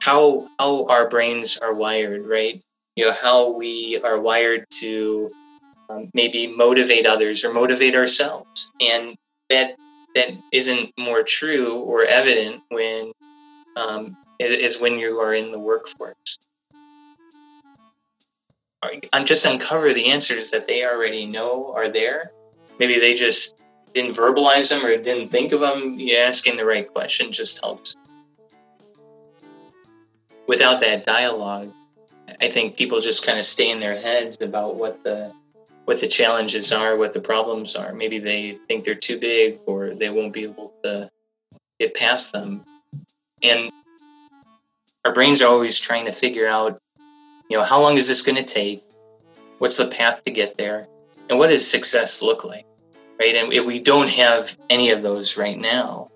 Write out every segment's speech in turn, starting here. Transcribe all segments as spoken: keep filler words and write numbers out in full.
how how our brains are wired, right? You know, how we are wired to um, maybe motivate others or motivate ourselves. And that that isn't more true or evident when um, is when you are in the workforce. And just uncover the answers that they already know are there. Maybe they just didn't verbalize them or didn't think of them. You asking the right question just helps. Without that dialogue, I think people just kind of stay in their heads about what the what the challenges are, what the problems are. Maybe they think they're too big or they won't be able to get past them. And our brains are always trying to figure out, you know, how long is this going to take? What's the path to get there? And what does success look like, right? And if we don't have any of those right now.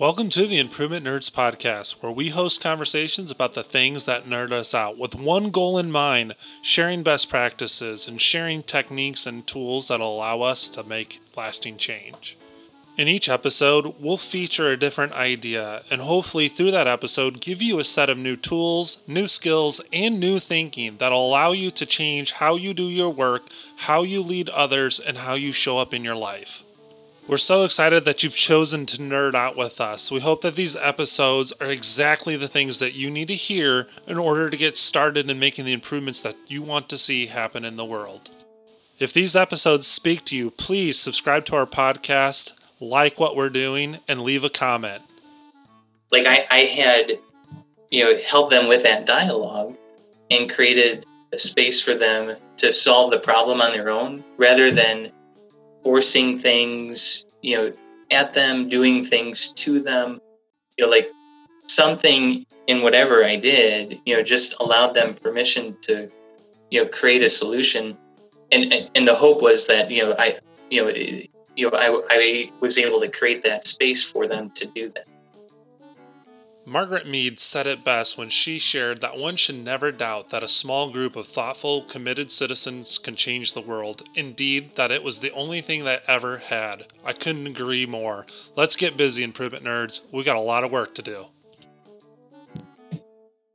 Welcome to the Improvement Nerds Podcast, where we host conversations about the things that nerd us out with one goal in mind, sharing best practices and sharing techniques and tools that allow us to make lasting change. In each episode, we'll feature a different idea, and hopefully through that episode, give you a set of new tools, new skills, and new thinking that'll allow you to change how you do your work, how you lead others, and how you show up in your life. We're so excited that you've chosen to nerd out with us. We hope that these episodes are exactly the things that you need to hear in order to get started in making the improvements that you want to see happen in the world. If these episodes speak to you, please subscribe to our podcast, like what we're doing, and leave a comment. Like I, I had, you know, helped them with that dialogue and created a space for them to solve the problem on their own rather than forcing things, you know, at them, doing things to them. You know, like something in whatever I did, you know, just allowed them permission to, you know, create a solution. And, and, and the hope was that, you know, I, you know, it, You know, I, I was able to create that space for them to do that. Margaret Mead said it best when she shared that one should never doubt that a small group of thoughtful, committed citizens can change the world. Indeed, that it was the only thing that ever had. I couldn't agree more. Let's get busy, Improvement Nerds. We got a lot of work to do.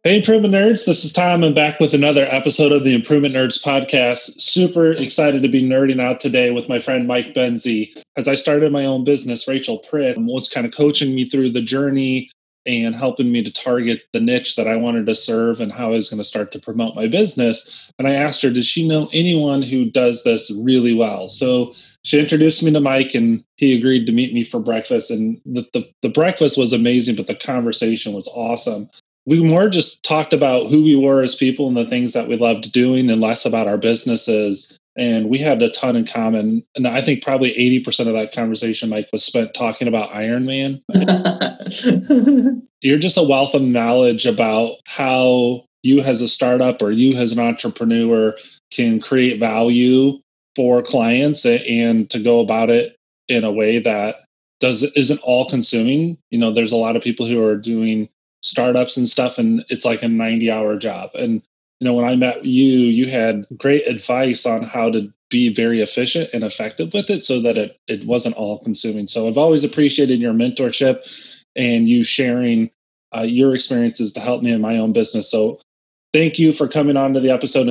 Hey, Improvement Nerds, this is Tom, and back with another episode of the Improvement Nerds Podcast. Super excited to be nerding out today with my friend Mike Bensi. As I started my own business, Rachel Pritt was kind of coaching me through the journey and helping me to target the niche that I wanted to serve and how I was going to start to promote my business. And I asked her, does she know anyone who does this really well? So she introduced me to Mike, and he agreed to meet me for breakfast. And the, the, the breakfast was amazing, but the conversation was awesome. We more just talked about who we were as people and the things that we loved doing and less about our businesses. And we had a ton in common. And I think probably eighty percent of that conversation, Mike, was spent talking about Iron Man. You're just a wealth of knowledge about how you as a startup or you as an entrepreneur can create value for clients and to go about it in a way that does isn't all consuming. You know, there's a lot of people who are doing startups and stuff, and it's like a ninety hour job. And, you know, when I met you, you had great advice on how to be very efficient and effective with it so that it, it wasn't all consuming. So I've always appreciated your mentorship and you sharing uh, your experiences to help me in my own business. So thank you for coming on to the episode.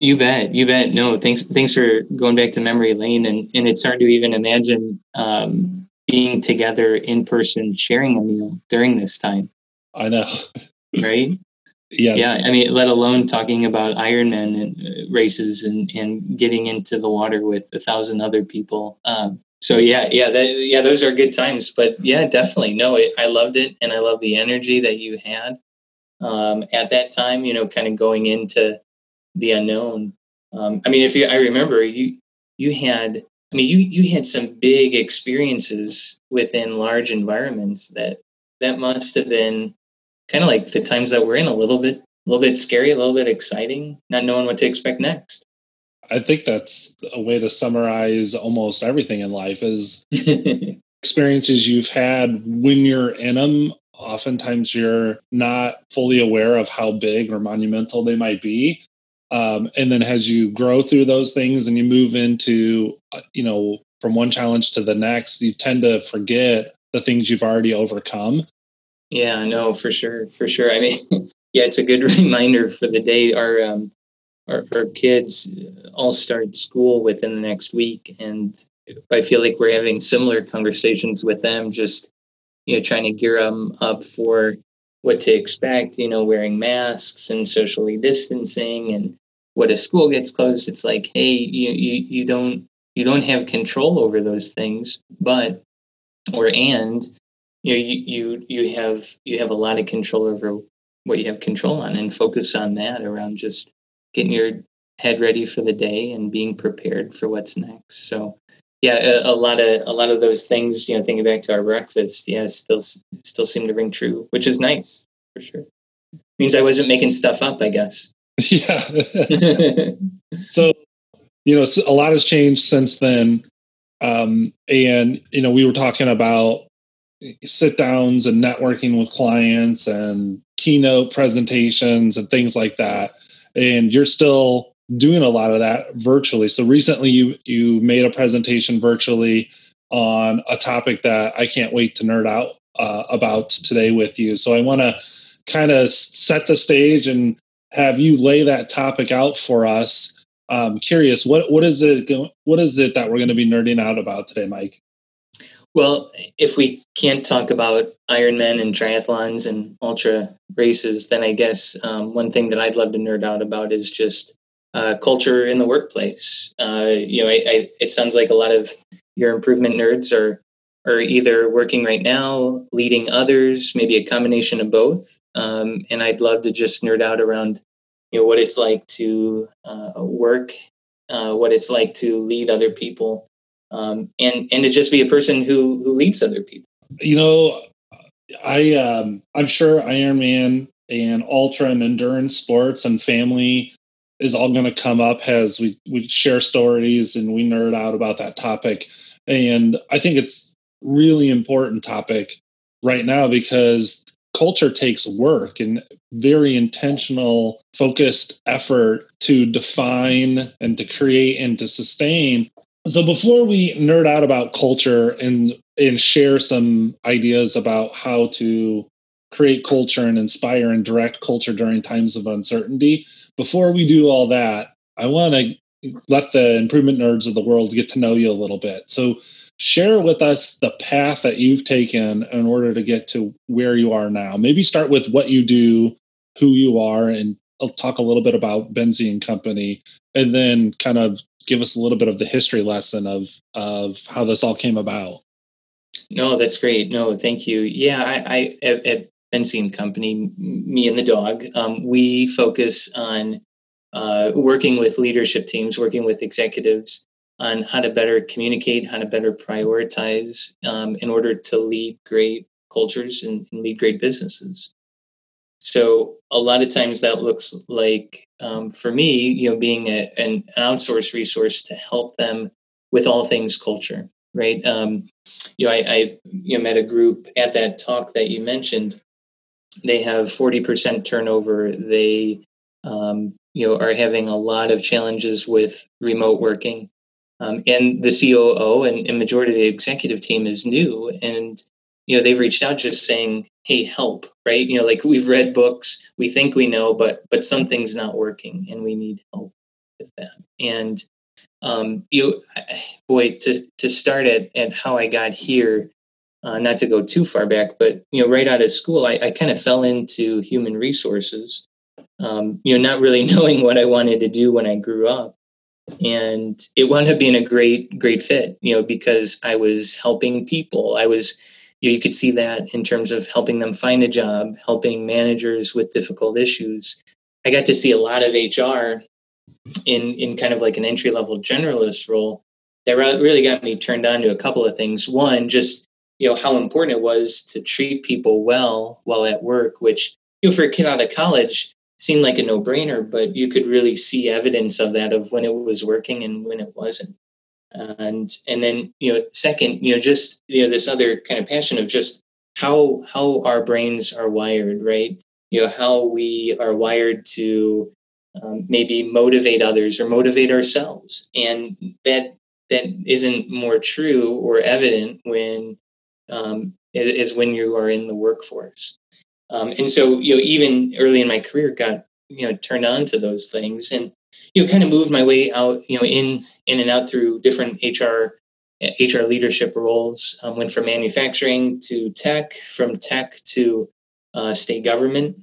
You bet. You bet. No, thanks. Thanks for going back to memory lane. And, and it's hard to even imagine um, being together in person, sharing a meal during this time. I know. Right? Yeah. Yeah. I mean, let alone talking about Ironman and races and, and getting into the water with a thousand other people. Um, so yeah, yeah, that, yeah, those are good times, but yeah, definitely. No, it, I loved it. And I love the energy that you had um, at that time, you know, kind of going into the unknown. Um, I mean, if you, I remember you, you had, I mean, you, you had some big experiences within large environments that, that must have been kind of like the times that we're in, a little bit, a little bit scary, a little bit exciting, not knowing what to expect next. I think that's a way to summarize almost everything in life is experiences you've had when you're in them. Oftentimes you're not fully aware of how big or monumental they might be. Um, and then as you grow through those things and you move into, you know, from one challenge to the next, you tend to forget the things you've already overcome. Yeah, no, for sure. For sure. I mean, yeah, it's a good reminder for the day. Our, um, our, our kids all start school within the next week. And I feel like we're having similar conversations with them, just, you know, trying to gear them up for what to expect, you know, wearing masks and socially distancing. And what if school gets closed? It's like, hey, you, you, you don't, you don't have control over those things, but, or, and, you know, you, you, you have, you have a lot of control over what you have control on, and focus on that around just getting your head ready for the day and being prepared for what's next. So yeah, a, a lot of, a lot of those things, you know, thinking back to our breakfast, yeah, still, still seem to ring true, which is nice for sure. It means I wasn't making stuff up, I guess. Yeah. So, you know, a lot has changed since then. Um, and, you know, we were talking about sit downs and networking with clients and keynote presentations and things like that. And you're still doing a lot of that virtually. So recently you, you made a presentation virtually on a topic that I can't wait to nerd out uh, about today with you. So I want to kind of set the stage and have you lay that topic out for us. I'm curious, what, what is it, what is it that we're going to be nerding out about today, Mike? Well, if we can't talk about Ironman and triathlons and ultra races, then I guess um, one thing that I'd love to nerd out about is just uh, culture in the workplace. Uh, you know, I, I, it sounds like a lot of your improvement nerds are are either working right now, leading others, maybe a combination of both. Um, and I'd love to just nerd out around, you know, what it's like to uh, work, uh, what it's like to lead other people, um, and and to just be a person who who leads other people. You know, I um, I'm sure Ironman and ultra and endurance sports and family is all going to come up as we we share stories and we nerd out about that topic. And I think it's really important topic right now because culture takes work and very intentional, focused effort to define and to create and to sustain. So before we nerd out about culture and, and share some ideas about how to create culture and inspire and direct culture during times of uncertainty, before we do all that, I want to let the improvement nerds of the world get to know you a little bit. So share with us the path that you've taken in order to get to where you are now. Maybe start with what you do, who you are, and I'll talk a little bit about Bensi Company, and then kind of give us a little bit of the history lesson of, of how this all came about. No, that's great. No, thank you. Yeah, I, I at, at Bensi Company, me and the dog, um, we focus on uh, working with leadership teams, working with executives, on how to better communicate, how to better prioritize um, in order to lead great cultures and, and lead great businesses. So a lot of times that looks like, um, for me, you know, being a, an outsourced resource to help them with all things culture, right? Um, you know, I, I you know, met a group at that talk that you mentioned. They have forty percent turnover. They, um, you know, are having a lot of challenges with remote working. Um, and the C O O and, and majority of the executive team is new. And, you know, they've reached out just saying, hey, help, right? You know, like we've read books, we think we know, but but something's not working and we need help with that. And, um, you boy, to, to start at, at how I got here, uh, not to go too far back, but, you know, right out of school, I, I kind of fell into human resources, um, you know, not really knowing what I wanted to do when I grew up. And it wound up being a great, great fit, you know, because I was helping people. I was, you know, you could see that in terms of helping them find a job, helping managers with difficult issues. I got to see a lot of H R in, in kind of like an entry-level generalist role that really got me turned on to a couple of things. One, just, you know, how important it was to treat people well while at work, which, you know, for a kid out of college, seemed like a no-brainer, but you could really see evidence of that, of when it was working and when it wasn't. And and then, you know, second, you know, just, you know, this other kind of passion of just how how our brains are wired, right? You know, how we are wired to um, maybe motivate others or motivate ourselves. And that that isn't more true or evident when um, is when you are in the workforce. Um, and so, you know, even early in my career, got, you know, turned on to those things and, you know, kind of moved my way out, you know, in, in and out through different H R, H R leadership roles. Um, went from manufacturing to tech, from tech to uh, state government,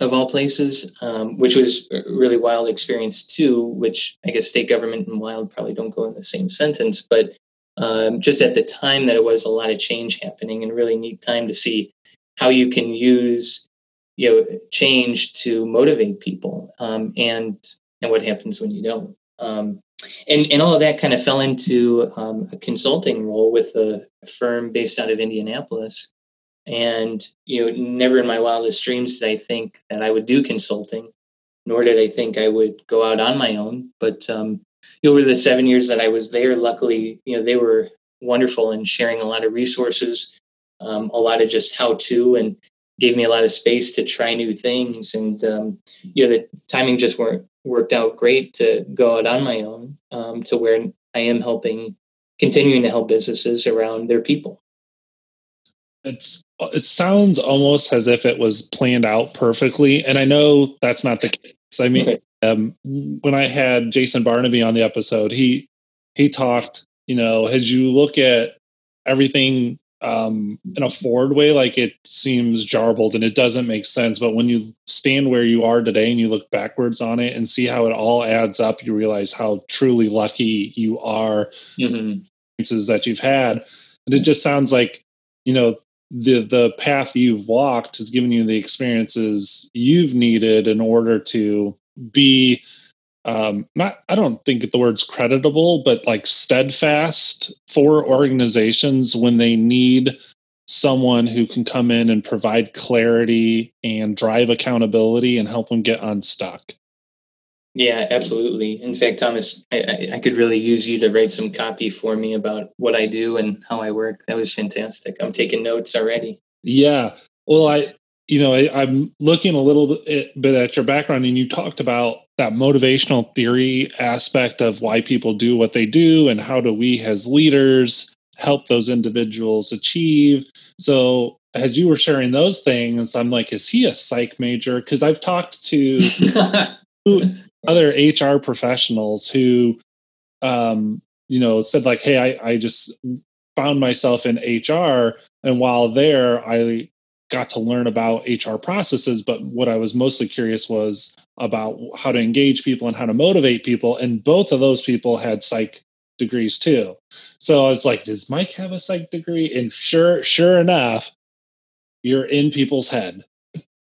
of all places, um, which was a really wild experience too, which I guess state government and wild probably don't go in the same sentence, but um, just at the time that it was a lot of change happening and really neat time to see how you can use, you know, change to motivate people um, and and what happens when you don't. Um, and, and all of that kind of fell into um, a consulting role with a firm based out of Indianapolis. And, you know, never in my wildest dreams did I think that I would do consulting, nor did I think I would go out on my own. But um, over the seven years that I was there, luckily, you know, they were wonderful in sharing a lot of resources, um, a lot of just how to, and gave me a lot of space to try new things. And, um, you know, the timing just weren't worked out great to go out on my own um, to where I am helping, continuing to help businesses around their people. It's, it sounds almost as if it was planned out perfectly. And I know that's not the case. I mean, um, when I had Jason Barnaby on the episode, he, he talked, you know, as you look at everything um, in a forward way, like it seems jarbled and it doesn't make sense. But when you stand where you are today and you look backwards on it and see how it all adds up, you realize how truly lucky you are, mm-hmm. experiences that you've had. And it just sounds like, you know, the the path you've walked has given you the experiences you've needed in order to be um, not, I don't think the word's creditable, but like steadfast for organizations when they need someone who can come in and provide clarity and drive accountability and help them get unstuck. Yeah, absolutely. In fact, Thomas, I, I could really use you to write some copy for me about what I do and how I work. That was fantastic. I'm taking notes already. Yeah. Well, I, you know, I, I'm looking a little bit, bit at your background, and you talked about that motivational theory aspect of why people do what they do and how do we as leaders help those individuals achieve. So as you were sharing those things, I'm like, is he a psych major? Because I've talked to other H R professionals who, um, you know, said like, hey, I, I just found myself in H R. And while there, I got to learn about H R processes. But what I was mostly curious was about how to engage people and how to motivate people. And both of those people had psych degrees too. So I was like, does Mike have a psych degree? And sure, sure enough, you're in people's head.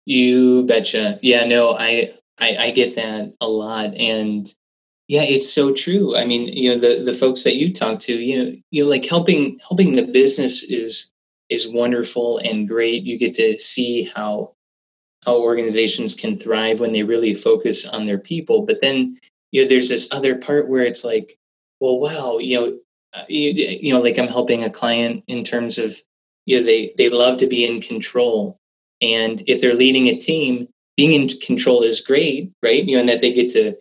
You betcha. Yeah, no, I... I, I get that a lot. And yeah, it's so true. I mean, you know, the, the folks that you talk to, you know, you know, like helping, helping the business is, is wonderful and great. You get to see how, how organizations can thrive when they really focus on their people. But then, you know, there's this other part where it's like, well, wow, you know, you, you know, like I'm helping a client in terms of, you know, they, they love to be in control. And if they're leading a team, being in control is great, right? You know, and that they get to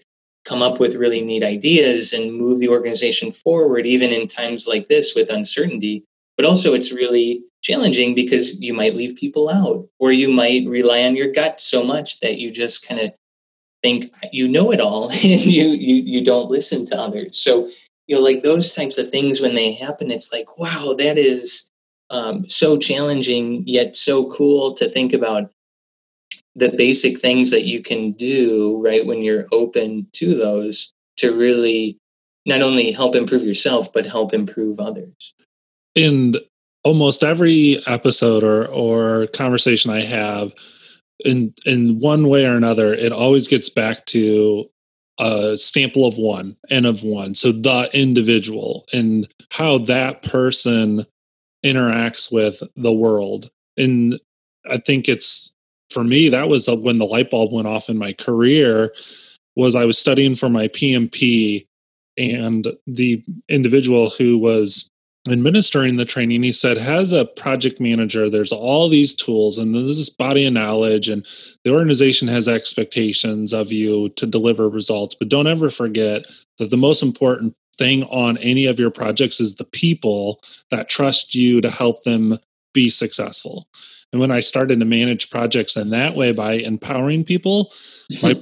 come up with really neat ideas and move the organization forward, even in times like this with uncertainty. But also it's really challenging because you might leave people out, or you might rely on your gut so much that you just kind of think you know it all and you, you you don't listen to others. So, you know, like those types of things when they happen, it's like, wow, that is um, so challenging, yet so cool to think about. The basic things that you can do, right, when you're open to those, to really not only help improve yourself, but help improve others. In almost every episode or or conversation I have, in in one way or another, it always gets back to a sample of one, and of one. So the individual and how that person interacts with the world. And I think it's, for me, that was when the light bulb went off in my career. Was I was studying for my P M P, and the individual who was administering the training, he said, as a project manager, there's all these tools and there's this body of knowledge, and the organization has expectations of you to deliver results. But don't ever forget that the most important thing on any of your projects is the people that trust you to help them be successful. And when I started to manage projects in that way by empowering people, I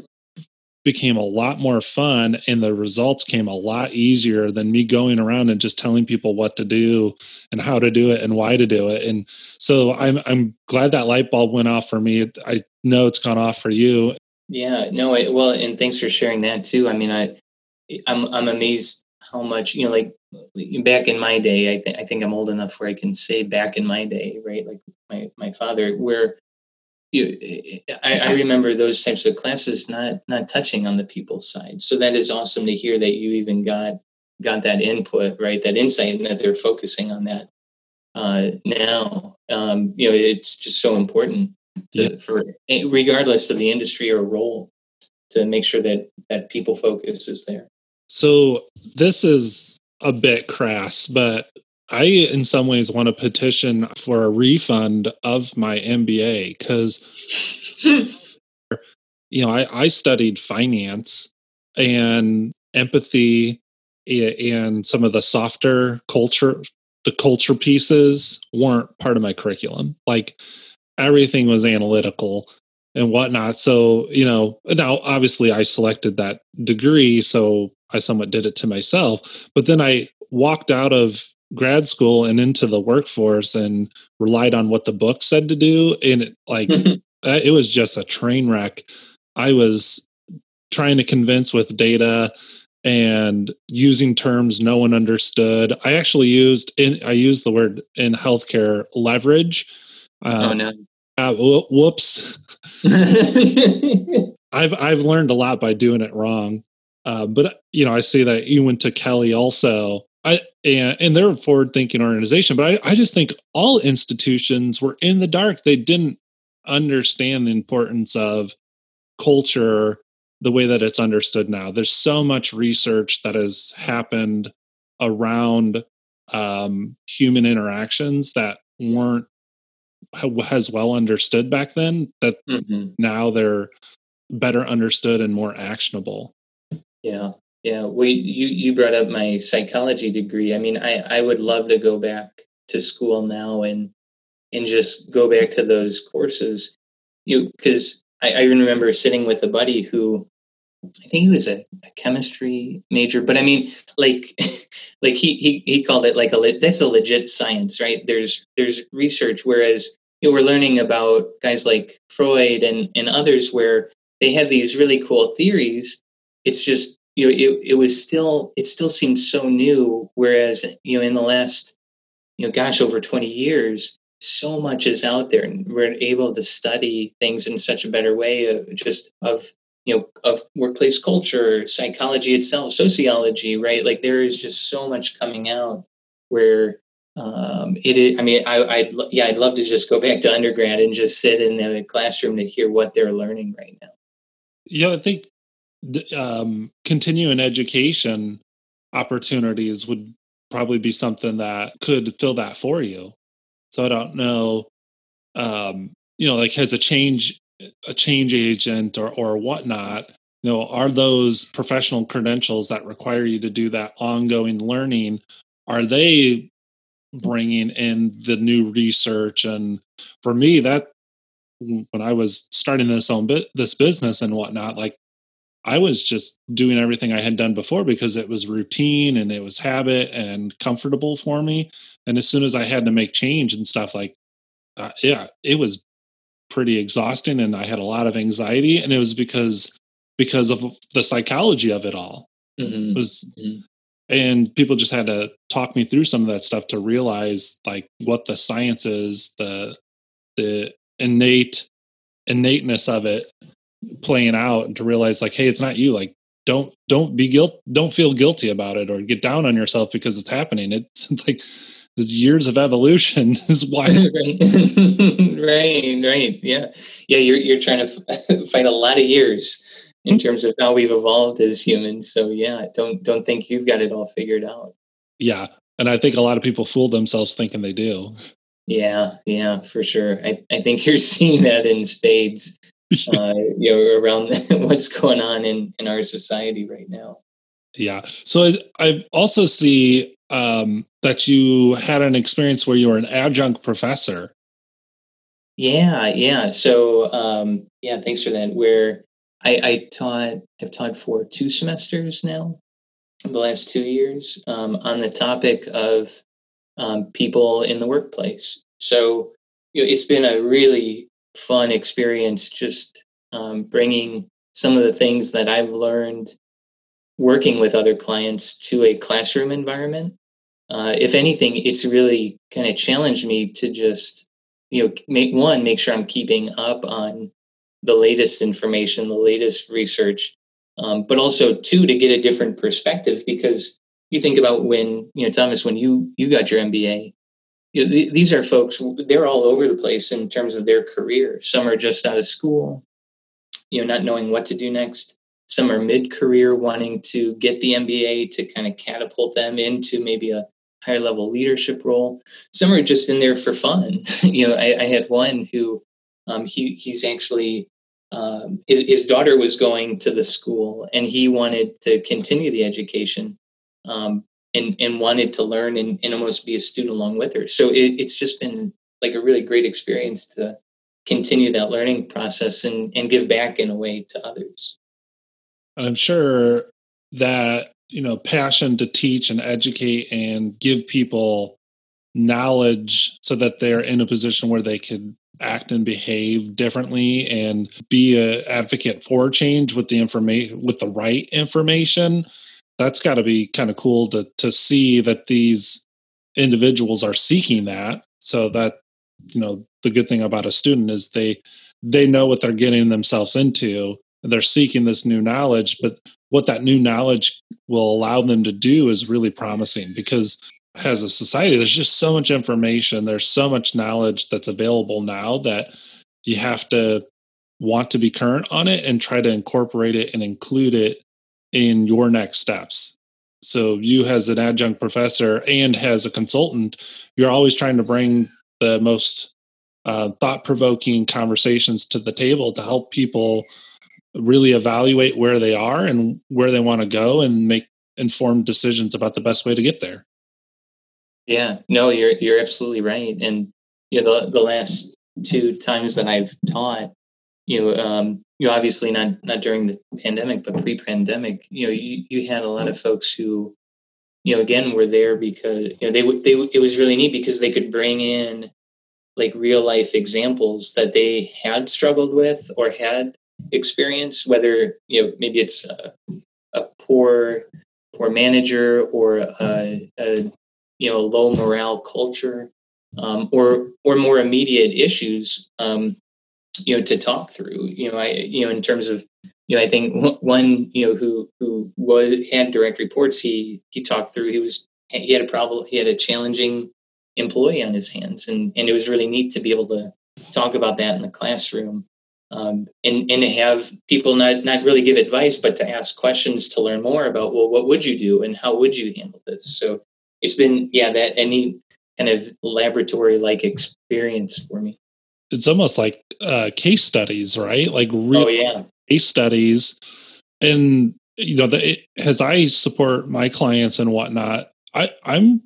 became a lot more fun, and the results came a lot easier than me going around and just telling people what to do and how to do it and why to do it. And so I'm, I'm glad that light bulb went off for me. I know it's gone off for you. Yeah, no, I, well, and thanks for sharing that too. I mean, I, I'm, I'm amazed how much, you know, like back in my day, I, th- I think I'm old enough where I can say back in my day, right? Like my, my father, where you, I, I remember those types of classes, not, not touching on the people side. So that is awesome to hear that you even got, got that input, right? That insight, and that they're focusing on that uh, now. Um, you know, it's just so important to, yeah. for regardless of the industry or role, to make sure that that people focus is there. So this is a bit crass, but I, in some ways, want to petition for a refund of my M B A because, you know, I, I studied finance and empathy and some of the softer culture, the culture pieces weren't part of my curriculum. Like everything was analytical and whatnot. So, you know, now obviously I selected that degree, so I somewhat did it to myself, but then I walked out of grad school and into the workforce and relied on what the book said to do. And it, like, it was just a train wreck. I was trying to convince with data and using terms no one understood. I actually used, in, I used the word in healthcare, leverage. Um, oh, no. Uh, whoops. I've, I've learned a lot by doing it wrong. Uh, but, you know, I see that you went to Kelly also, I, and, and they're a forward-thinking organization, but I, I just think all institutions were in the dark. They didn't understand the importance of culture the way that it's understood now. There's so much research that has happened around um, human interactions that weren't as well understood back then, that mm-hmm. now they're better understood and more actionable. Yeah. Yeah. Well, you, you brought up my psychology degree. I mean, I, I would love to go back to school now and, and just go back to those courses, you know, cause I, I even remember sitting with a buddy who, I think he was a, a chemistry major, but I mean, like, like he, he, he called it like a, le- that's a legit science, right? There's, there's research. Whereas, you know, we're learning about guys like Freud and, and others where they have these really cool theories. It's just, you know, it, it was still, it still seems so new. Whereas, you know, in the last, you know, gosh, over twenty years, so much is out there, and we're able to study things in such a better way of just of, you know, of workplace culture, psychology itself, sociology, right? Like there is just so much coming out where um, it is, I mean, I, I'd, yeah, I'd love to just go back to undergrad and just sit in the classroom to hear what they're learning right now. Yeah, I think Um, continuing education opportunities would probably be something that could fill that for you. So I don't know, um, you know, like has a change, a change agent or, or whatnot, you know, are those professional credentials that require you to do that ongoing learning? Are they bringing in the new research? And for me, that when I was starting this own bu- this business and whatnot, like, I was just doing everything I had done before because it was routine and it was habit and comfortable for me. And as soon as I had to make change and stuff, like, uh, yeah, it was pretty exhausting and I had a lot of anxiety, and it was because, because of the psychology of it all. Mm-hmm. It was, mm-hmm. And people just had to talk me through some of that stuff to realize like what the science is, the, the innate innateness of it playing out, and to realize like, hey, it's not you. Like, don't, don't be guilt. Don't feel guilty about it or get down on yourself because it's happening. It's like there's years of evolution is why. right. right. Right. Yeah. Yeah. You're, you're trying to fight a lot of years in mm-hmm. terms of how we've evolved as humans. So yeah, don't, don't think you've got it all figured out. Yeah. And I think a lot of people fool themselves thinking they do. Yeah. Yeah, for sure. I, I think you're seeing that in spades. uh, you know, around what's going on in, in our society right now. Yeah. So I, I also see um, that you had an experience where you were an adjunct professor. Yeah, yeah. So, um, yeah, thanks for that. Where I, I taught, I've taught for two semesters now, the last two years, um, on the topic of um, people in the workplace. So, you know, it's been a really fun experience, just um, bringing some of the things that I've learned working with other clients to a classroom environment. Uh, if anything, it's really kind of challenged me to just, you know, make one, make sure I'm keeping up on the latest information, the latest research, um, but also two, to get a different perspective, because you think about when, you know, Thomas, when you, you got your M B A, you know, th- these are folks, they're all over the place in terms of their career. Some are just out of school, you know, not knowing what to do next. Some are mid-career, wanting to get the M B A to kind of catapult them into maybe a higher level leadership role. Some are just in there for fun. You know, I, I had one who um, he he's actually um, his, his daughter was going to the school, and he wanted to continue the education um, and and wanted to learn and, and almost be a student along with her. So it, it's just been like a really great experience to continue that learning process and and give back in a way to others. I'm sure that, you know, passion to teach and educate and give people knowledge so that they're in a position where they could act and behave differently and be an advocate for change with the information, with the right information. That's got to be kind of cool to to see that these individuals are seeking that. So that, you know, the good thing about a student is they they know what they're getting themselves into. They're seeking this new knowledge, but what that new knowledge will allow them to do is really promising, because as a society, there's just so much information. There's so much knowledge that's available now that you have to want to be current on it and try to incorporate it and include it in your next steps. So you, as an adjunct professor and as a consultant, you're always trying to bring the most uh, thought-provoking conversations to the table to help people really evaluate where they are and where they want to go and make informed decisions about the best way to get there. Yeah, no, you're, you're absolutely right. And, you know, the, the last two times that I've taught, you know, um, you know, obviously not, not during the pandemic, but pre-pandemic, you know, you, you had a lot of folks who, you know, again, were there because, you know, they would, they, it was really neat because they could bring in like real life examples that they had struggled with or had experience, whether, you know, maybe it's a, a poor poor manager or a, a you know low morale culture, um, or or more immediate issues, um, you know, to talk through. You know, I you know in terms of you know I think one you know who who was had direct reports. He he talked through. He was he had a problem. He had a challenging employee on his hands, and and it was really neat to be able to talk about that in the classroom. Um, and, and to have people not, not really give advice, but to ask questions to learn more about, well, what would you do and how would you handle this? So it's been, yeah, that any kind of laboratory-like experience for me. It's almost like uh, case studies, right? Like real oh, yeah. case studies. And, you know, the, it, as I support my clients and whatnot, I, I'm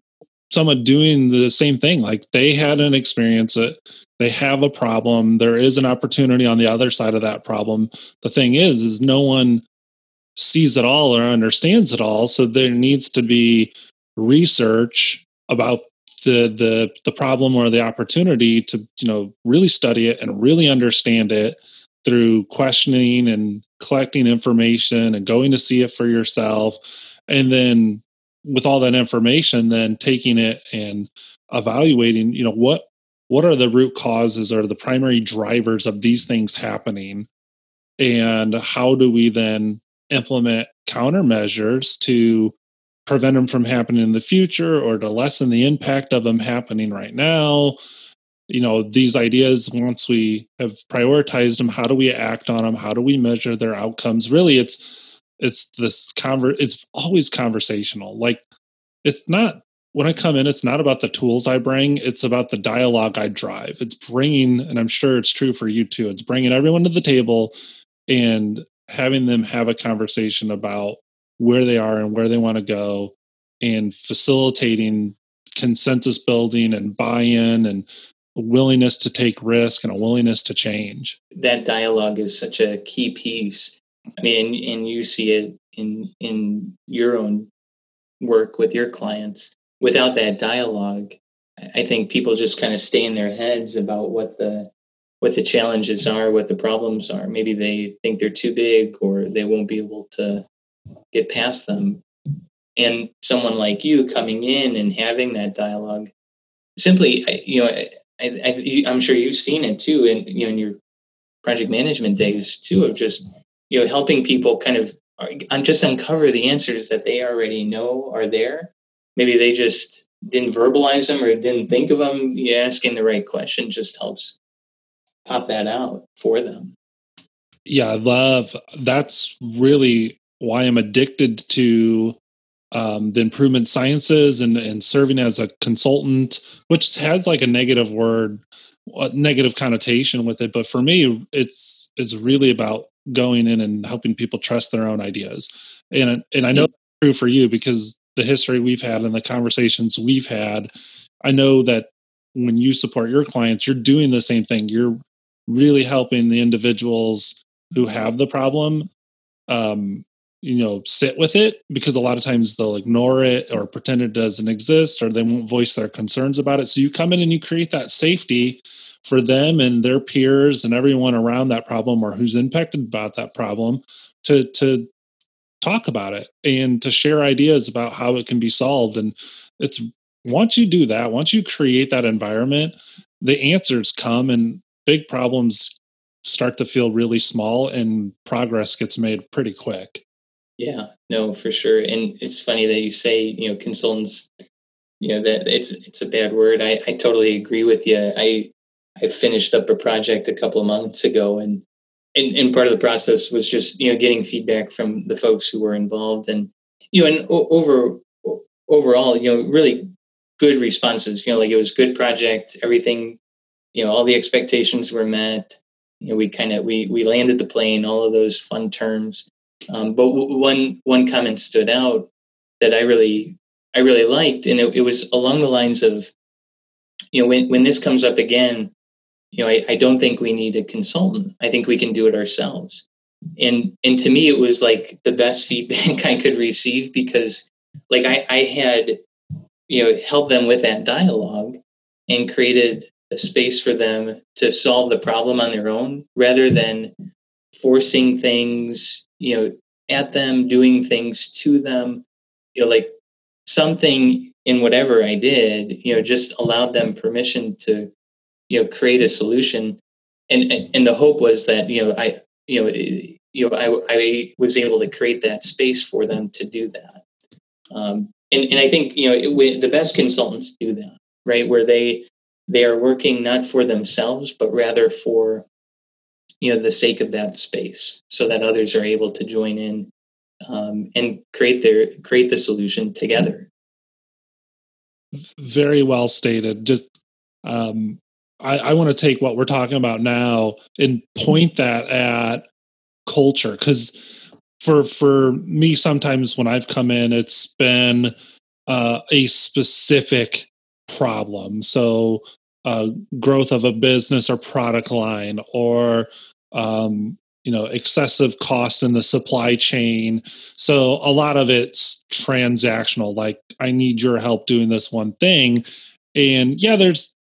somewhat doing the same thing. Like they had an experience that they have a problem. There is an opportunity on the other side of that problem. The thing is, is no one sees it all or understands it all. So there needs to be research about the the the problem or the opportunity to, you know, really study it and really understand it through questioning and collecting information and going to see it for yourself. And then with all that information, then taking it and evaluating, you know, what What are the root causes or the primary drivers of these things happening? And how do we then implement countermeasures to prevent them from happening in the future or to lessen the impact of them happening right now? You know, these ideas, once we have prioritized them, how do we act on them? How do we measure their outcomes? Really, it's it's this conver- it's always conversational. Like it's not When I come in, it's not about the tools I bring. It's about the dialogue I drive. It's bringing, and I'm sure it's true for you too, it's bringing everyone to the table and having them have a conversation about where they are and where they want to go and facilitating consensus building and buy-in and a willingness to take risk and a willingness to change. That dialogue is such a key piece. I mean, and, and you see it in in your own work with your clients. Without that dialogue, I think people just kind of stay in their heads about what the what the challenges are, what the problems are. Maybe they think they're too big or they won't be able to get past them. And someone like you coming in and having that dialogue, simply, you know, I, I, I'm sure you've seen it too, and you know, in your project management days too, of just, you know, helping people kind of just uncover the answers that they already know are there. Maybe they just didn't verbalize them or didn't think of them. You asking the right question just helps pop that out for them. Yeah, I love. That's really why I'm addicted to um, the improvement sciences and, and serving as a consultant, which has like a negative word, a negative connotation with it. But for me, it's it's really about going in and helping people trust their own ideas. And, and I know it's true for you because the history we've had and the conversations we've had, I know that when you support your clients, you're doing the same thing. You're really helping the individuals who have the problem, um, you know, sit with it, because a lot of times they'll ignore it or pretend it doesn't exist, or they won't voice their concerns about it. So you come in and you create that safety for them and their peers and everyone around that problem or who's impacted by that problem to, to talk about it and to share ideas about how it can be solved. And it's, once you do that, once you create that environment, the answers come and big problems start to feel really small and progress gets made pretty quick. Yeah, no, for sure. And it's funny that you say, you know, consultants, you know, that it's, it's a bad word. I, I totally agree with you. I, I finished up a project a couple of months ago, and, and and part of the process was just, you know, getting feedback from the folks who were involved, and, you know, and over overall, you know, really good responses, you know, like it was a good project, everything, you know, all the expectations were met, you know, we kind of, we, we landed the plane, all of those fun terms. Um, but w- one, one comment stood out that I really, I really liked. And it, it was along the lines of, you know, when, when this comes up again, you know, I, I don't think we need a consultant. I think we can do it ourselves. And and to me, it was like the best feedback I could receive, because like I, I had, you know, helped them with that dialogue and created a space for them to solve the problem on their own, rather than forcing things, you know, at them, doing things to them, you know, like something in whatever I did, you know, just allowed them permission to, you know, create a solution. And, and, and the hope was that, you know, I, you know, you know, I, I was able to create that space for them to do that. Um, and, and I think, you know, it, we, the best consultants do that, right? Where they, they are working not for themselves, but rather for, you know, the sake of that space, so that others are able to join in, um, and create their, create the solution together. Very well stated. Just, um, I, I want to take what we're talking about now and point that at culture. Because for for me, sometimes when I've come in, it's been uh, a specific problem. So uh, growth of a business or product line, or um, you know, excessive cost in the supply chain. So a lot of it's transactional. Like, I need your help doing this one thing, and yeah, there's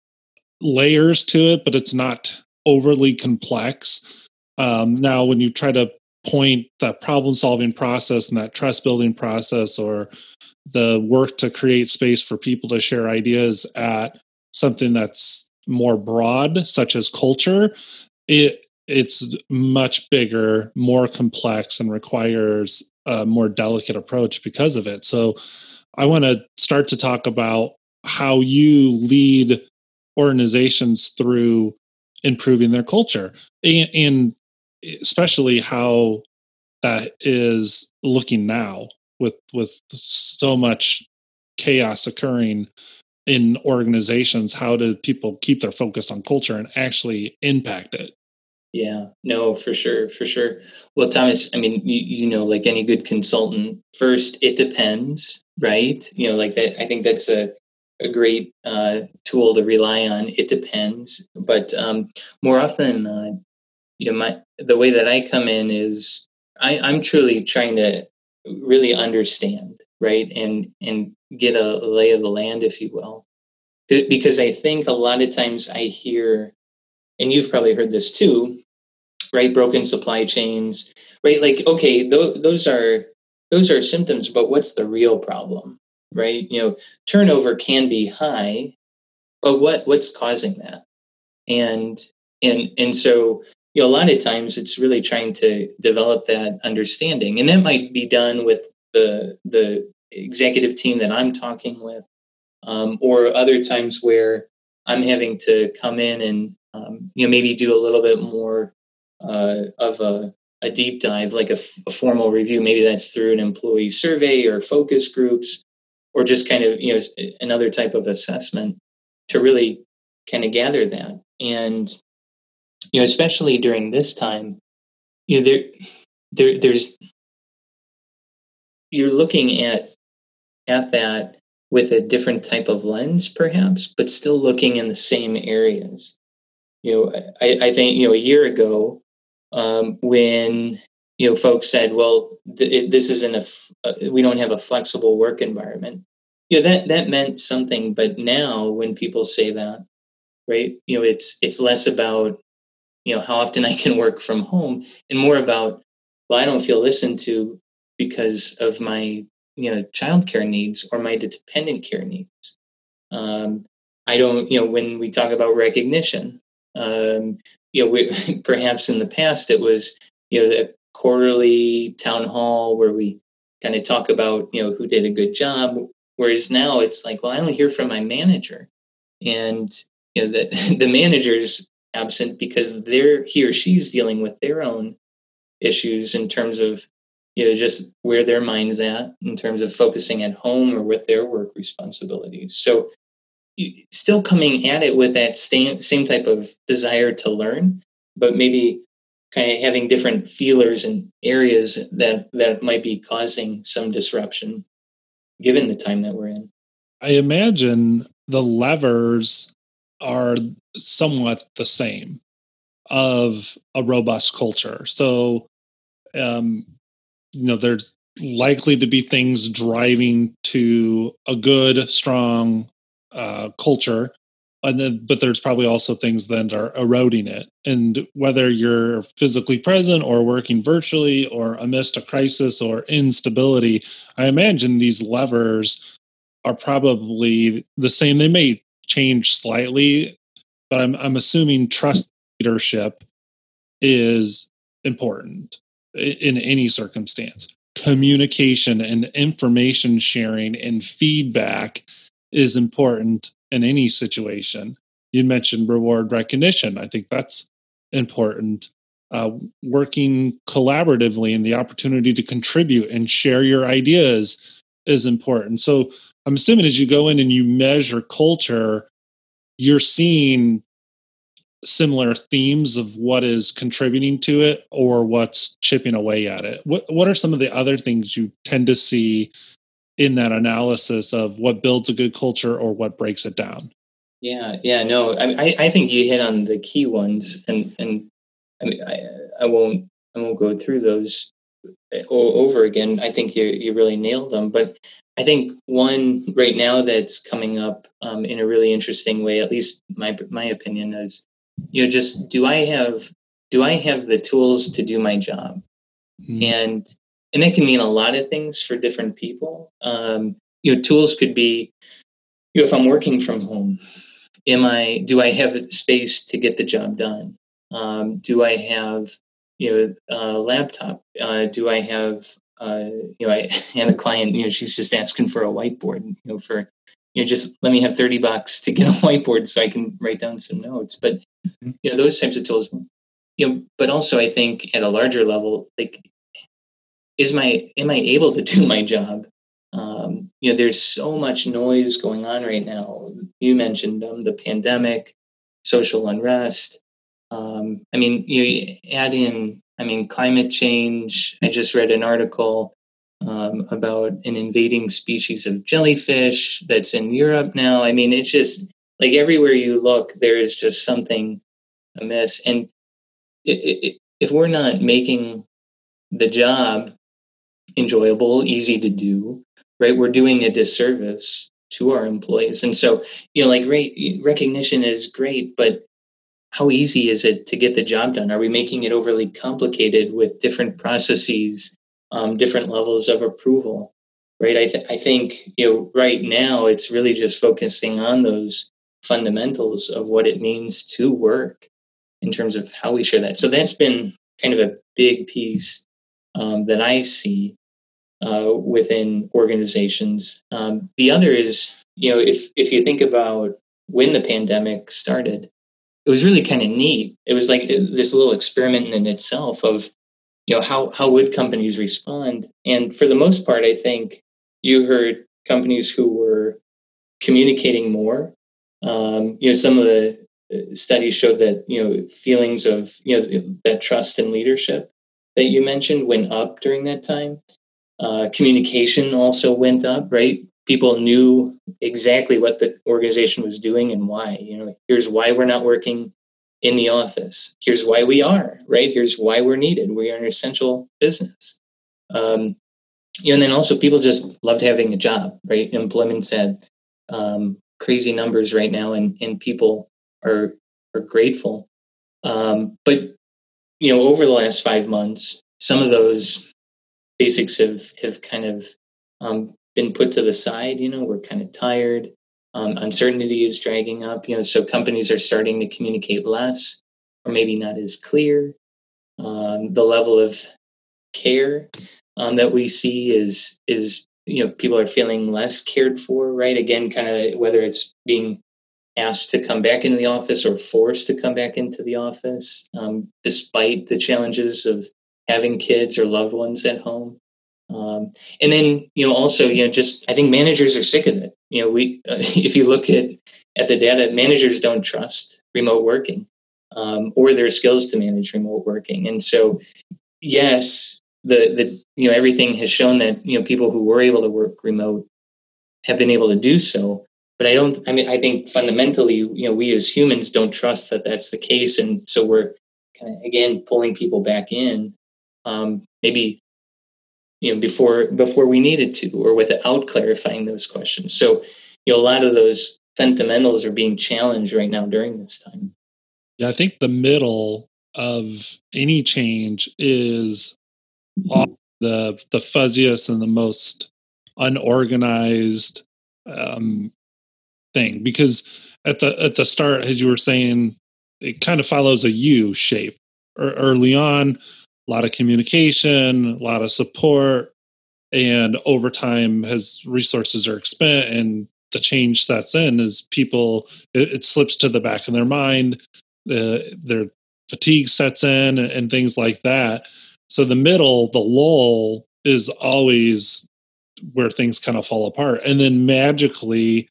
layers to it, but it's not overly complex. Um, now, when you try to point that problem solving process and that trust building process, or the work to create space for people to share ideas, at something that's more broad, such as culture, it it's much bigger, more complex, and requires a more delicate approach because of it. So I want to start to talk about how you lead organizations through improving their culture, and, and especially how that is looking now with with so much chaos occurring in organizations. How do people keep their focus on culture and actually impact it? Yeah, no, for sure, for sure. Well, Thomas, I mean, you, you know, like any good consultant, first, it depends, right? You know, like that. I think that's a a great uh, tool to rely on. It depends. But um, more often, uh, you know, my the way that I come in is I, I'm truly trying to really understand, right, and and get a lay of the land, if you will. Because I think a lot of times I hear, and you've probably heard this too, right? Broken supply chains, right? Like, okay, those, those are those are symptoms, but what's the real problem, right? You know, turnover can be high, but what what's causing that? And and and so, you know, a lot of times it's really trying to develop that understanding, and that might be done with the the executive team that I'm talking with. Um, or other times where I'm having to come in and um, you know maybe do a little bit more uh, of a, a deep dive, like a, f- a formal review. Maybe that's through an employee survey or focus groups, or just kind of you know another type of assessment to really kind of gather that. And you know, especially during this time, you know, there, there, there's you're looking at at that with a different type of lens, perhaps, but still looking in the same areas. You know, I, I think, you know, a year ago um, when, you know, folks said, well, th- this isn't a, f- we don't have a flexible work environment. You know, that, that meant something. But now when people say that, right, you know, it's, it's less about, you know, how often I can work from home and more about, well, I don't feel listened to because of my, you know, childcare needs or my dependent care needs. Um, I don't, you know, when we talk about recognition, um, you know, we, perhaps in the past it was, you know, a quarterly town hall where we kind of talk about, you know, who did a good job. Whereas now it's like, well, I only hear from my manager, and you know, the the manager's absent because they're he or she's dealing with their own issues in terms of, you know, just where their mind's at in terms of focusing at home or with their work responsibilities. So still coming at it with that same, same type of desire to learn, but maybe kind of having different feelers and areas that, that might be causing some disruption given the time that we're in. I imagine the levers are somewhat the same of a robust culture. So, um, you know, there's likely to be things driving to a good, strong uh, culture, and then, but there's probably also things that are eroding it. And whether you're physically present or working virtually or amidst a crisis or instability, I imagine these levers are probably the same. They may change slightly, but I'm, I'm assuming trust leadership is important in any circumstance. Communication and information sharing and feedback is important in any situation. You mentioned reward recognition. I think that's important. Uh, working collaboratively and the opportunity to contribute and share your ideas is important. So I'm assuming as you go in and you measure culture, you're seeing similar themes of what is contributing to it or what's chipping away at it. What what are some of the other things you tend to see in that analysis of what builds a good culture or what breaks it down? Yeah, yeah, no, I I think you hit on the key ones, and and I mean, I, I won't I won't go through those over again. I think you you really nailed them, but I think one right now that's coming up um, in a really interesting way, at least my my opinion is, you know, just do I have do I have the tools to do my job? Mm-hmm. And and that can mean a lot of things for different people. Um, you know, tools could be, you know, if I'm working from home, am I do I have space to get the job done? Um, do I have, you know, a laptop? Uh, do I have, uh, you know, I had a client, you know, she's just asking for a whiteboard, you know, for, you know, just let me have thirty bucks to get a whiteboard so I can write down some notes. But, you know, those types of tools, you know, but also I think at a larger level, like, is my, am I able to do my job? Um, you know, there's so much noise going on right now. You mentioned um, the pandemic, social unrest. Um, I mean, you add in, I mean, climate change. I just read an article um, about an invading species of jellyfish that's in Europe now. I mean, it's just like everywhere you look, there is just something amiss. And it, it, if we're not making the job enjoyable, easy to do, right, we're doing a disservice to our employees. And so, you know, like re- recognition is great, but how easy is it to get the job done? Are we making it overly complicated with different processes, um, different levels of approval, right? I, th- I think, you know, right now it's really just focusing on those fundamentals of what it means to work in terms of how we share that. So that's been kind of a big piece um, that I see uh, within organizations. Um, the other is, you know, if if you think about when the pandemic started, it was really kind of neat. It was like this little experiment in itself of, you know, how, how would companies respond? And for the most part, I think you heard companies who were communicating more. Um, you know, some of the studies showed that, you know, feelings of, you know, that trust and leadership that you mentioned went up during that time. Uh, communication also went up, right? People knew exactly what the organization was doing and why. You know, here's why we're not working in the office. Here's why we are, right? Here's why we're needed. We are an essential business. Um, you know, and then also people just loved having a job, right? Employment's at um, crazy numbers right now, and, and people are are grateful. Um, but, you know, over the last five months, some of those basics have, have kind of um, been put to the side. You know, we're kind of tired. Um, uncertainty is dragging up, you know, so companies are starting to communicate less or maybe not as clear. Um, the level of care um, that we see is, is, you know, people are feeling less cared for, right? Again, kind of whether it's being asked to come back into the office or forced to come back into the office, um, despite the challenges of having kids or loved ones at home. Um, and then, you know, also, you know, just, I think managers are sick of it. You know, we, uh, if you look at, at the data, managers don't trust remote working, um, or their skills to manage remote working. And so, yes, the, the, you know, everything has shown that, you know, people who were able to work remote have been able to do so. But I don't, I mean, I think fundamentally, you know, we as humans don't trust that that's the case. And so we're kind of, again, pulling people back in, um, maybe, you know, before before we needed to, or without clarifying those questions. So, you know, a lot of those fundamentals are being challenged right now during this time. Yeah, I think the middle of any change is all the the fuzziest and the most unorganized um, thing, because at the at the start, as you were saying, it kind of follows a U shape. Or, early on, a lot of communication, a lot of support, and over time, as resources are spent and the change sets in, as people, it, it slips to the back of their mind, uh, their fatigue sets in, and, and things like that. So the middle, the lull, is always where things kind of fall apart. And then magically,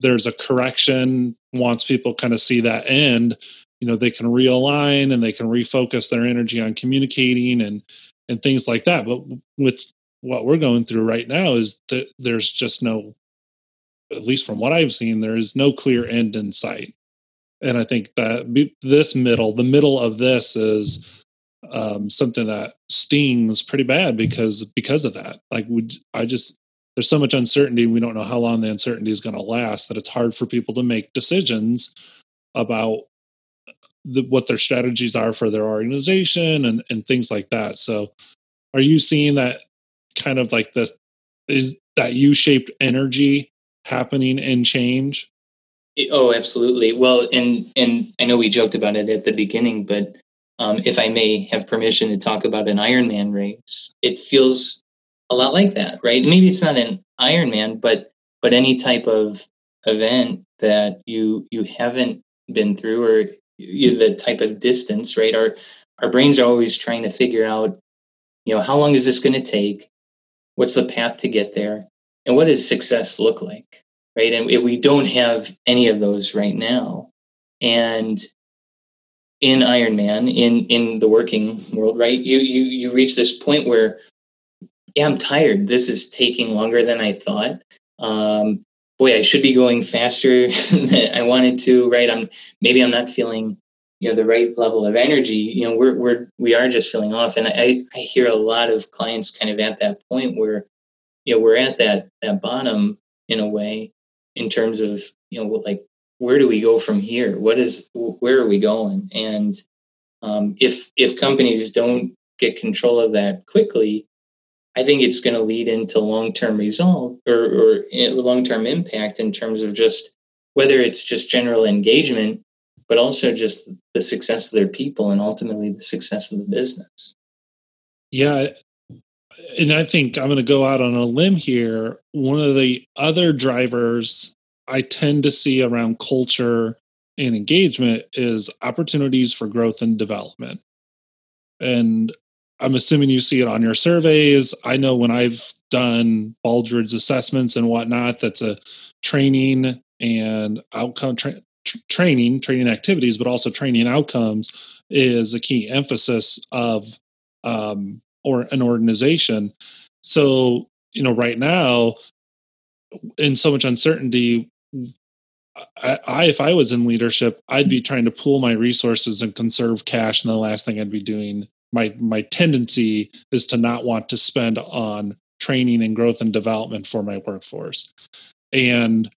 there's a correction once people kind of see that end. You know, they can realign and they can refocus their energy on communicating and, and things like that. But with what we're going through right now is that there's just no, at least from what I've seen, there is no clear end in sight. And I think that this middle, the middle of this is um, something that stings pretty bad because, because of that. Like we, I just, there's so much uncertainty. We don't know how long the uncertainty is going to last, that it's hard for people to make decisions about The, what their strategies are for their organization and, and things like that. So are you seeing that kind of like this, is that U-shaped energy happening in change? Oh, absolutely. Well, and, and I know we joked about it at the beginning, but um, if I may have permission to talk about an Ironman race, it feels a lot like that, right? Maybe it's not an Ironman, but, but any type of event that you, you haven't been through, or you know, the type of distance, right? Our our brains are always trying to figure out, you know, how long is this going to take? What's the path to get there? And what does success look like, right? And if we don't have any of those right now. And in Ironman, in in the working world, right, you you you reach this point where yeah, I'm tired. This is taking longer than I thought. Um, boy, I should be going faster than I wanted to, right? I'm maybe I'm not feeling, you know, the right level of energy. You know, we're, we're, we are just feeling off. And I, I hear a lot of clients kind of at that point where, you know, we're at that, that bottom in a way, in terms of, you know, like, where do we go from here? What is, where are we going? And um, if, if companies don't get control of that quickly, I think it's going to lead into long-term result or, or long-term impact in terms of just whether it's just general engagement, but also just the success of their people and ultimately the success of the business. Yeah. And I think I'm going to go out on a limb here. One of the other drivers I tend to see around culture and engagement is opportunities for growth and development. And I'm assuming you see it on your surveys. I know when I've done Baldrige assessments and whatnot, that's a training and outcome tra- Training, training activities, but also training outcomes is a key emphasis of um, or an organization. So, you know, right now, in so much uncertainty, I, I if I was in leadership, I'd be trying to pool my resources and conserve cash. And the last thing I'd be doing, my my tendency is to not want to spend on training and growth and development for my workforce. And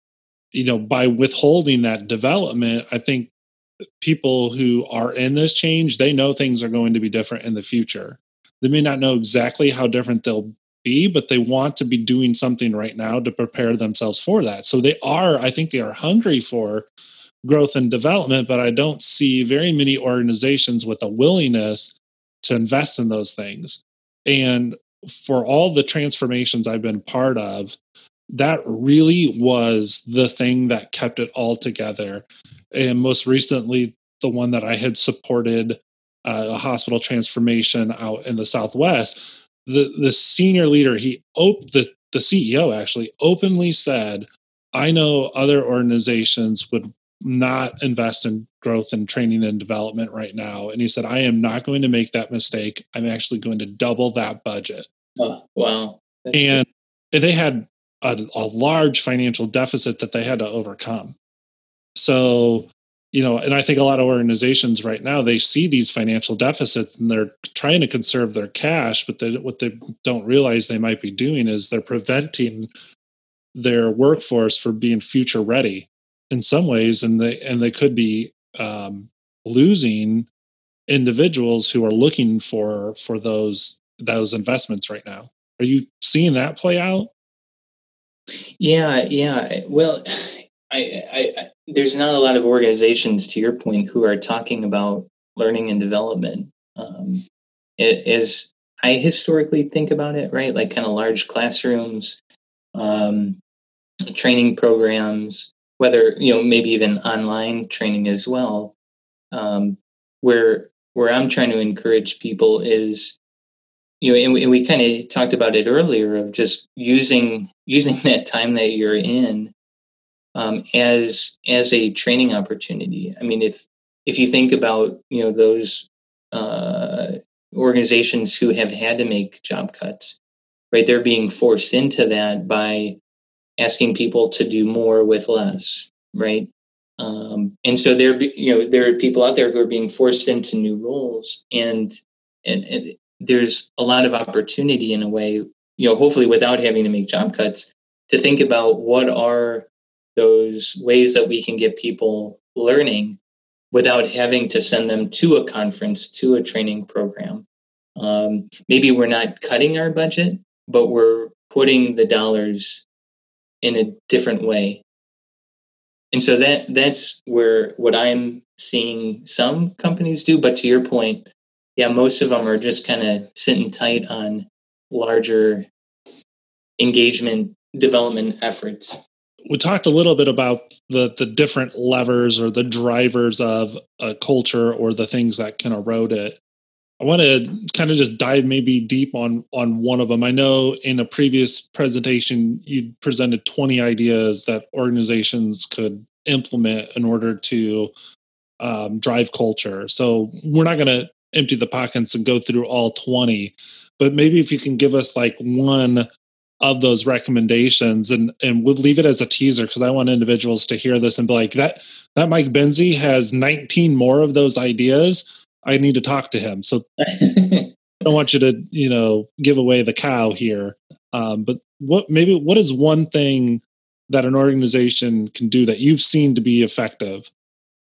you know, by withholding that development, I think people who are in this change, they know things are going to be different in the future. They may not know exactly how different they'll be, but they want to be doing something right now to prepare themselves for that. So they are, I think they are hungry for growth and development, but I don't see very many organizations with a willingness to invest in those things. And for all the transformations I've been part of, that really was the thing that kept it all together. And most recently, the one that I had supported, uh, a hospital transformation out in the Southwest, the, the senior leader, he op- the, the C E O actually openly said, I know other organizations would not invest in growth and training and development right now. And he said, I am not going to make that mistake. I'm actually going to double that budget. Oh, wow. That's and good. They had A, a large financial deficit that they had to overcome. So, you know, and I think a lot of organizations right now, they see these financial deficits and they're trying to conserve their cash, but they, what they don't realize they might be doing is they're preventing their workforce from being future ready in some ways. And they, and they could be um, losing individuals who are looking for, for those, those investments right now. Are you seeing that play out? Yeah, yeah. Well, I, I, I, there's not a lot of organizations, to your point, who are talking about learning and development. Um, as I historically think about it, right? Like kind of large classrooms, um, training programs, whether, you know, maybe even online training as well. Um, where where I'm trying to encourage people is, you know, and we, we kind of talked about it earlier of just using using that time that you're in um, as as a training opportunity. I mean, if if you think about, you know, those uh, organizations who have had to make job cuts, right? They're being forced into that by asking people to do more with less, right? Um, and so there, you know, there are people out there who are being forced into new roles, and and. and there's a lot of opportunity in a way, you know, hopefully without having to make job cuts, to think about what are those ways that we can get people learning without having to send them to a conference, to a training program. Um, maybe we're not cutting our budget, but we're putting the dollars in a different way. And so that that's where what I'm seeing some companies do. But to your point, yeah, most of them are just kind of sitting tight on larger engagement development efforts. We talked a little bit about the, the different levers or the drivers of a culture or the things that can erode it. I want to kind of just dive maybe deep on, on one of them. I know in a previous presentation, you presented twenty ideas that organizations could implement in order to um, drive culture. So we're not going to empty the pockets and go through all twenty. But maybe if you can give us like one of those recommendations, and, and we'll leave it as a teaser, because I want individuals to hear this and be like, that, that Mike Bensi has nineteen more of those ideas. I need to talk to him. So I don't want you to, you know, give away the cow here. Um, but what, maybe what is one thing that an organization can do that you've seen to be effective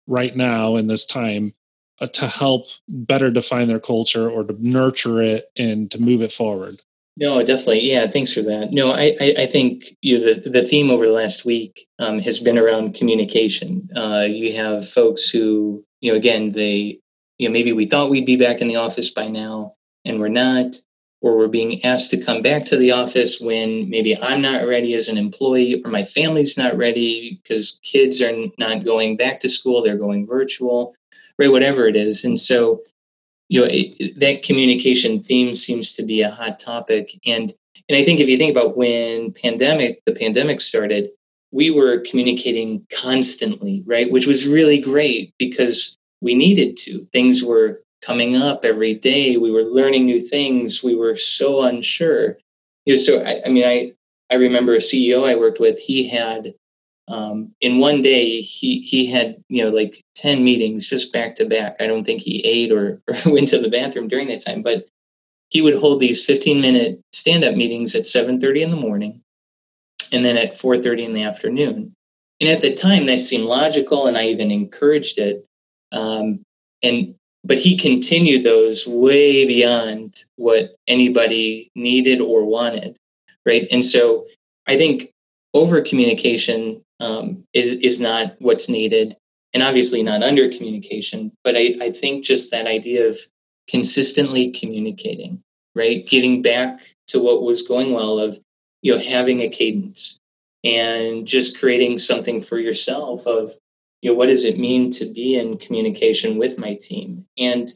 right now in this time uh, to help better define their culture or to nurture it and to move it forward? No, definitely. Yeah. Thanks for that. No, I, I, I think you know, the, the theme over the last week um, has been around communication. Uh, you have folks who, you know, again, they, you know, maybe we thought we'd be back in the office by now and we're not, or we're being asked to come back to the office when maybe I'm not ready as an employee or my family's not ready because kids are not going back to school. They're going virtual, right? Whatever it is. And so, you know, it, that communication theme seems to be a hot topic. And, and I think if you think about when pandemic, the pandemic started, we were communicating constantly, right? Which was really great because we needed to. Things were coming up every day. We were learning new things. We were so unsure. You know, so I, I mean, I, I remember a C E O I worked with, he had, um, in one day he, he had, you know, like ten meetings just back to back. I don't think he ate or, or went to the bathroom during that time, but he would hold these fifteen minute stand-up meetings at seven thirty in the morning and then at four thirty in the afternoon. And at the time that seemed logical. And I even encouraged it. Um, and, But he continued those way beyond what anybody needed or wanted, right? And so I think over-communication um, is, is not what's needed, and obviously not under-communication. But I, I think just that idea of consistently communicating, right? Getting back to what was going well of, you know, having a cadence and just creating something for yourself of, you know, what does it mean to be in communication with my team? And,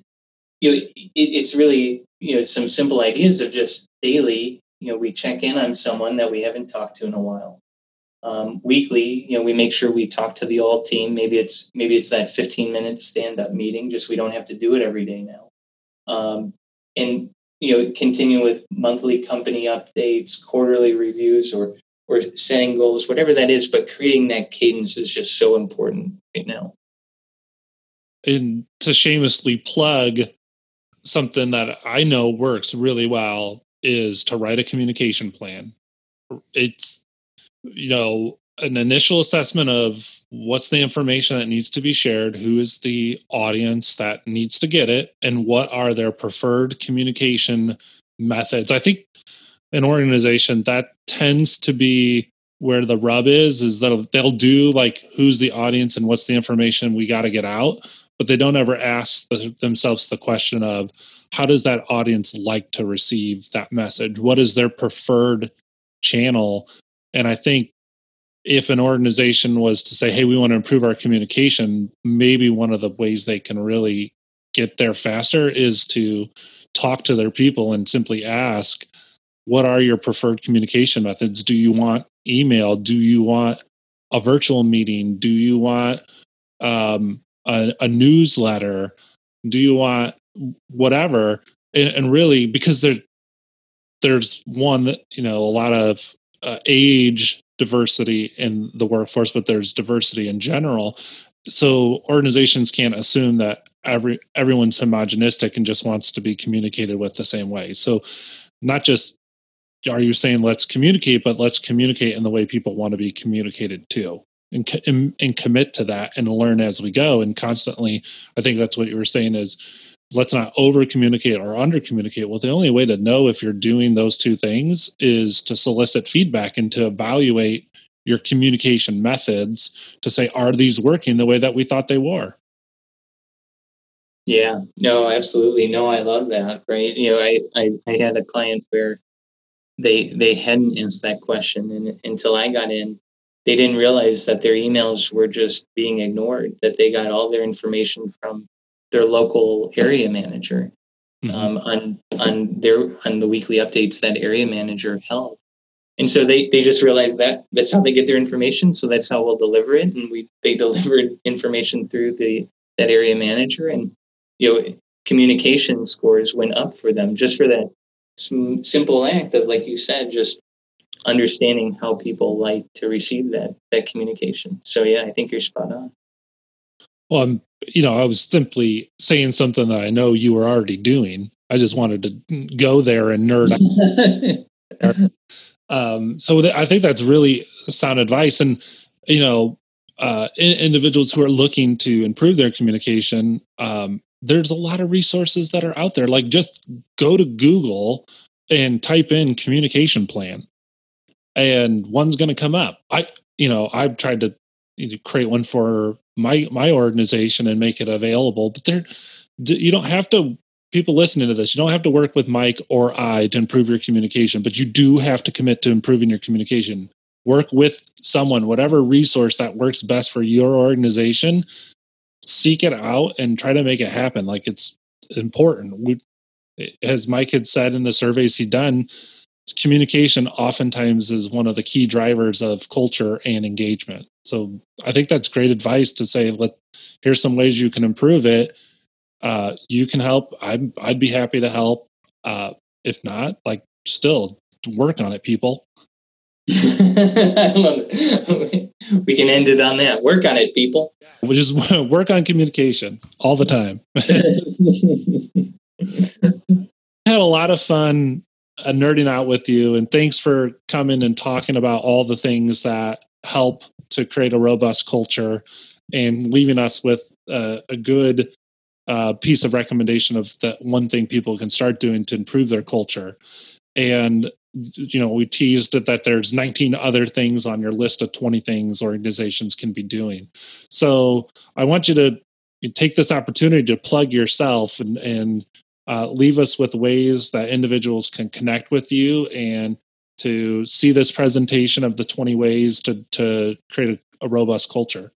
you know, it, it's really, you know, some simple ideas of just daily, you know, we check in on someone that we haven't talked to in a while. Um, weekly, you know, we make sure we talk to the all team. Maybe it's, maybe it's that fifteen minute stand-up meeting, just we don't have to do it every day now. Um, and, you know, continue with monthly company updates, quarterly reviews, or or setting goals, whatever that is, but creating that cadence is just so important right now. And to shamelessly plug something that I know works really well is to write a communication plan. It's, you know, an initial assessment of what's the information that needs to be shared, who is the audience that needs to get it, and what are their preferred communication methods. I think an organization that tends to be where the rub is, is that they'll do like, who's the audience and what's the information we got to get out, but they don't ever ask the, themselves the question of how does that audience like to receive that message? What is their preferred channel? And I think if an organization was to say, hey, we want to improve our communication, maybe one of the ways they can really get there faster is to talk to their people and simply ask, what are your preferred communication methods? Do you want email? Do you want a virtual meeting? Do you want um, a, a newsletter? Do you want whatever? And, and really, because there, there's one, that, you know, a lot of uh, age diversity in the workforce, but there's diversity in general. So organizations can't assume that every everyone's homogenistic and just wants to be communicated with the same way. So not just, are you saying let's communicate, but let's communicate in the way people want to be communicated to, and, and, and commit to that and learn as we go. And constantly, I think that's what you were saying is let's not over communicate or under communicate. Well, the only way to know if you're doing those two things is to solicit feedback and to evaluate your communication methods to say, are these working the way that we thought they were? Yeah, no, absolutely. No, I love that. Right. You know, I, I, I had a client where they they hadn't asked that question. And until I got in, they didn't realize that their emails were just being ignored, that they got all their information from their local area manager mm-hmm. um, on on their on the weekly updates that area manager held. And so they, they just realized that that's how they get their information. So that's how we'll deliver it. And we they delivered information through the that area manager. And you know, communication scores went up for them, just for that sm- simple act of, like you said, just understanding how people like to receive that that communication. So yeah, I think you're spot on. Well, I'm, you know, I was simply saying something that I know you were already doing. I just wanted to go there and nerd out. um, so th- I think that's really sound advice. And, you know, uh, in- individuals who are looking to improve their communication, um, there's a lot of resources that are out there. Like, just go to Google and type in communication plan, and one's going to come up. I, you know, I've tried to you know, create one for my, my organization and make it available, but there, you don't have to, people listening to this, you don't have to work with Mike or I to improve your communication, but you do have to commit to improving your communication. Work with someone, whatever resource that works best for your organization, seek it out and try to make it happen. Like, it's important. We, as Mike had said in the surveys he'd done, communication oftentimes is one of the key drivers of culture and engagement. So I think that's great advice to say, let, here's some ways you can improve it. Uh, you can help. I'm, I'd be happy to help. Uh, if not, like, still work on it, people. I love it. We can end it on that. Work on it, people. We just work on communication all the time. Had a lot of fun uh, nerding out with you, and thanks for coming and talking about all the things that help to create a robust culture, and leaving us with uh, a good uh, piece of recommendation of the one thing people can start doing to improve their culture. And, you know, we teased it that there's nineteen other things on your list of twenty things organizations can be doing. So I want you to take this opportunity to plug yourself and, and uh, leave us with ways that individuals can connect with you and to see this presentation of the twenty ways to, to create a, a robust culture.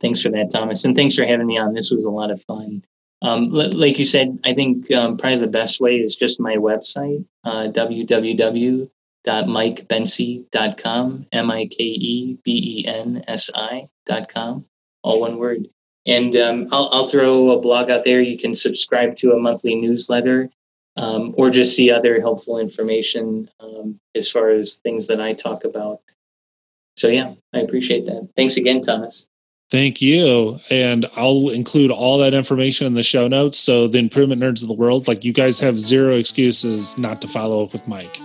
Thanks for that, Thomas. And thanks for having me on. This was a lot of fun. Um, l- like you said, I think um, probably the best way is just my website, uh, w w w dot mike bensi dot com, M I K E B E N S I dot com, all one word. And um, I'll, I'll throw a blog out there. You can subscribe to a monthly newsletter. Um, or just see other helpful information um, as far as things that I talk about. So, yeah, I appreciate that. Thanks again, Thomas. Thank you. And I'll include all that information in the show notes. So the Improvement Nerds of the world, like, you guys have zero excuses not to follow up with Mike.